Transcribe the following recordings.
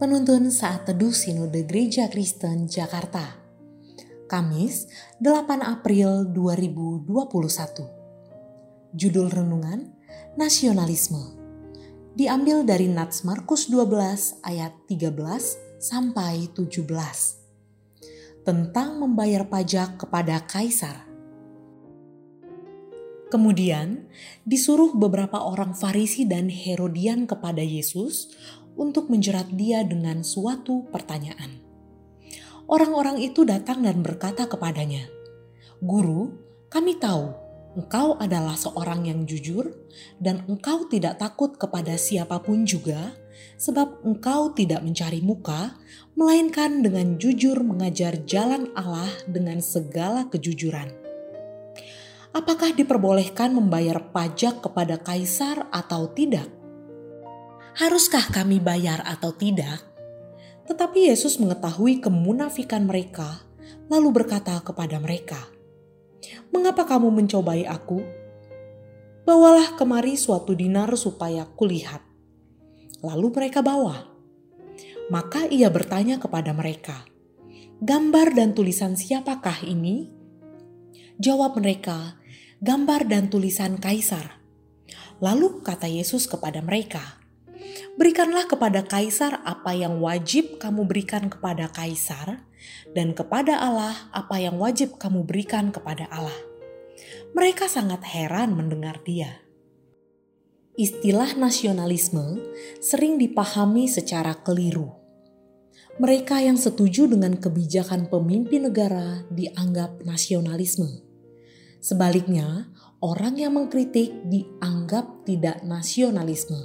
Penuntun Saat Teduh Sinode Gereja Kristen Jakarta, Kamis 8 April 2021. Judul Renungan, Nasionalisme. Diambil dari Nats Markus 12 ayat 13 sampai 17. Tentang membayar pajak kepada Kaisar. Kemudian disuruh beberapa orang Farisi dan Herodian kepada Yesus untuk menjerat dia dengan suatu pertanyaan. Orang-orang itu datang dan berkata kepadanya, "Guru, kami tahu engkau adalah seorang yang jujur dan engkau tidak takut kepada siapapun juga, sebab engkau tidak mencari muka, melainkan dengan jujur mengajar jalan Allah dengan segala kejujuran. Apakah diperbolehkan membayar pajak kepada Kaisar atau tidak? Haruskah kami bayar atau tidak?" Tetapi Yesus mengetahui kemunafikan mereka, lalu berkata kepada mereka, "Mengapa kamu mencobai aku? Bawalah kemari suatu dinar supaya kulihat." Lalu mereka bawa. Maka ia bertanya kepada mereka, "Gambar dan tulisan siapakah ini?" Jawab mereka, "Gambar dan tulisan Kaisar." Lalu kata Yesus kepada mereka, "Berikanlah kepada Kaisar apa yang wajib kamu berikan kepada Kaisar, dan kepada Allah apa yang wajib kamu berikan kepada Allah." Mereka sangat heran mendengar dia. Istilah nasionalisme sering dipahami secara keliru. Mereka yang setuju dengan kebijakan pemimpin negara dianggap nasionalisme. Sebaliknya, orang yang mengkritik dianggap tidak nasionalisme.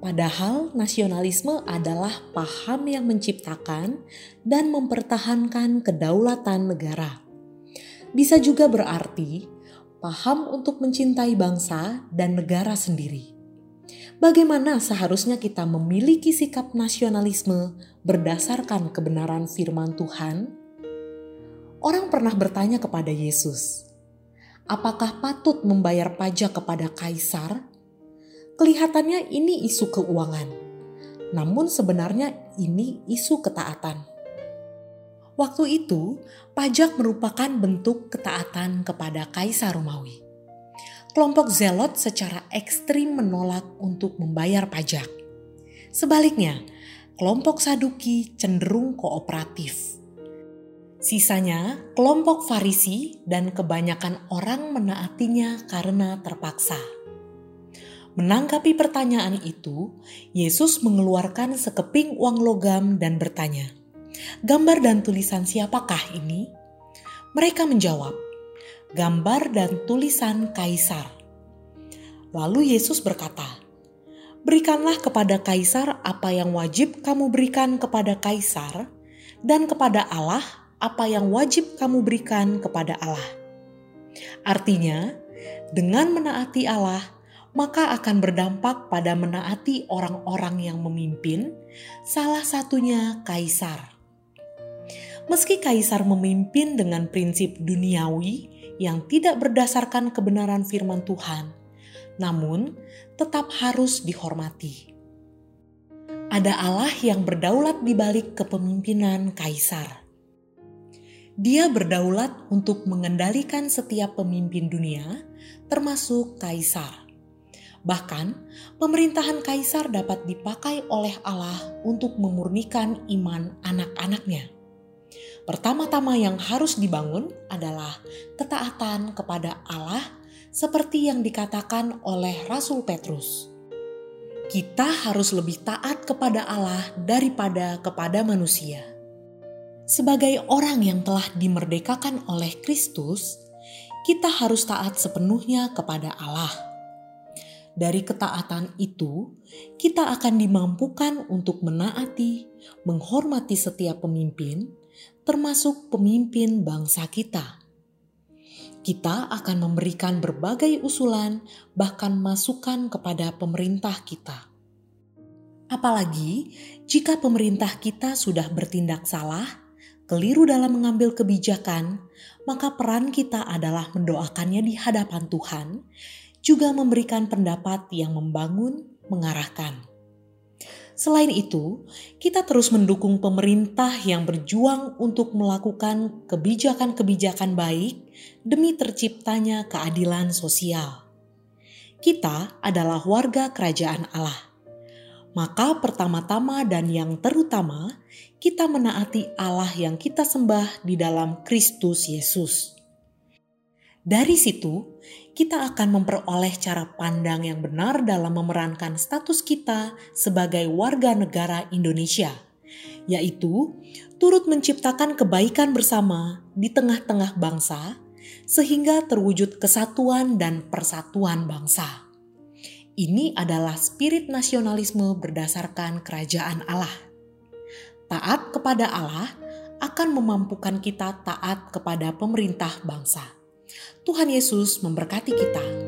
Padahal nasionalisme adalah paham yang menciptakan dan mempertahankan kedaulatan negara. Bisa juga berarti paham untuk mencintai bangsa dan negara sendiri. Bagaimana seharusnya kita memiliki sikap nasionalisme berdasarkan kebenaran firman Tuhan? Orang pernah bertanya kepada Yesus, "Apakah patut membayar pajak kepada Kaisar?" Kelihatannya ini isu keuangan, namun sebenarnya ini isu ketaatan. Waktu itu, pajak merupakan bentuk ketaatan kepada Kaisar Romawi. Kelompok Zelot secara ekstrim menolak untuk membayar pajak. Sebaliknya, kelompok Saduki cenderung kooperatif. Sisanya, kelompok Farisi dan kebanyakan orang menaatinya karena terpaksa. Menanggapi pertanyaan itu, Yesus mengeluarkan sekeping uang logam dan bertanya, "Gambar dan tulisan siapakah ini?" Mereka menjawab, "Gambar dan tulisan Kaisar." Lalu Yesus berkata, "Berikanlah kepada Kaisar apa yang wajib kamu berikan kepada Kaisar, dan kepada Allah apa yang wajib kamu berikan kepada Allah." Artinya, dengan menaati Allah, maka akan berdampak pada menaati orang-orang yang memimpin, salah satunya Kaisar. Meski Kaisar memimpin dengan prinsip duniawi yang tidak berdasarkan kebenaran firman Tuhan, namun tetap harus dihormati. Ada Allah yang berdaulat di balik kepemimpinan Kaisar. Dia berdaulat untuk mengendalikan setiap pemimpin dunia, termasuk Kaisar. Bahkan, pemerintahan Kaisar dapat dipakai oleh Allah untuk memurnikan iman anak-anaknya. Pertama-tama yang harus dibangun adalah ketaatan kepada Allah seperti yang dikatakan oleh Rasul Petrus. Kita harus lebih taat kepada Allah daripada kepada manusia. Sebagai orang yang telah dimerdekakan oleh Kristus, kita harus taat sepenuhnya kepada Allah. Dari ketaatan itu, kita akan dimampukan untuk menaati, menghormati setiap pemimpin, termasuk pemimpin bangsa kita. Kita akan memberikan berbagai usulan, bahkan masukan kepada pemerintah kita. Apalagi jika pemerintah kita sudah bertindak salah, keliru dalam mengambil kebijakan, maka peran kita adalah mendoakannya di hadapan Tuhan, juga memberikan pendapat yang membangun, mengarahkan. Selain itu, kita terus mendukung pemerintah yang berjuang untuk melakukan kebijakan-kebijakan baik demi terciptanya keadilan sosial. Kita adalah warga kerajaan Allah. Maka pertama-tama dan yang terutama, kita menaati Allah yang kita sembah di dalam Kristus Yesus. Dari situ, kita akan memperoleh cara pandang yang benar dalam memerankan status kita sebagai warga negara Indonesia, yaitu turut menciptakan kebaikan bersama di tengah-tengah bangsa sehingga terwujud kesatuan dan persatuan bangsa. Ini adalah spirit nasionalisme berdasarkan kerajaan Allah. Taat kepada Allah akan memampukan kita taat kepada pemerintah bangsa. Tuhan Yesus memberkati kita.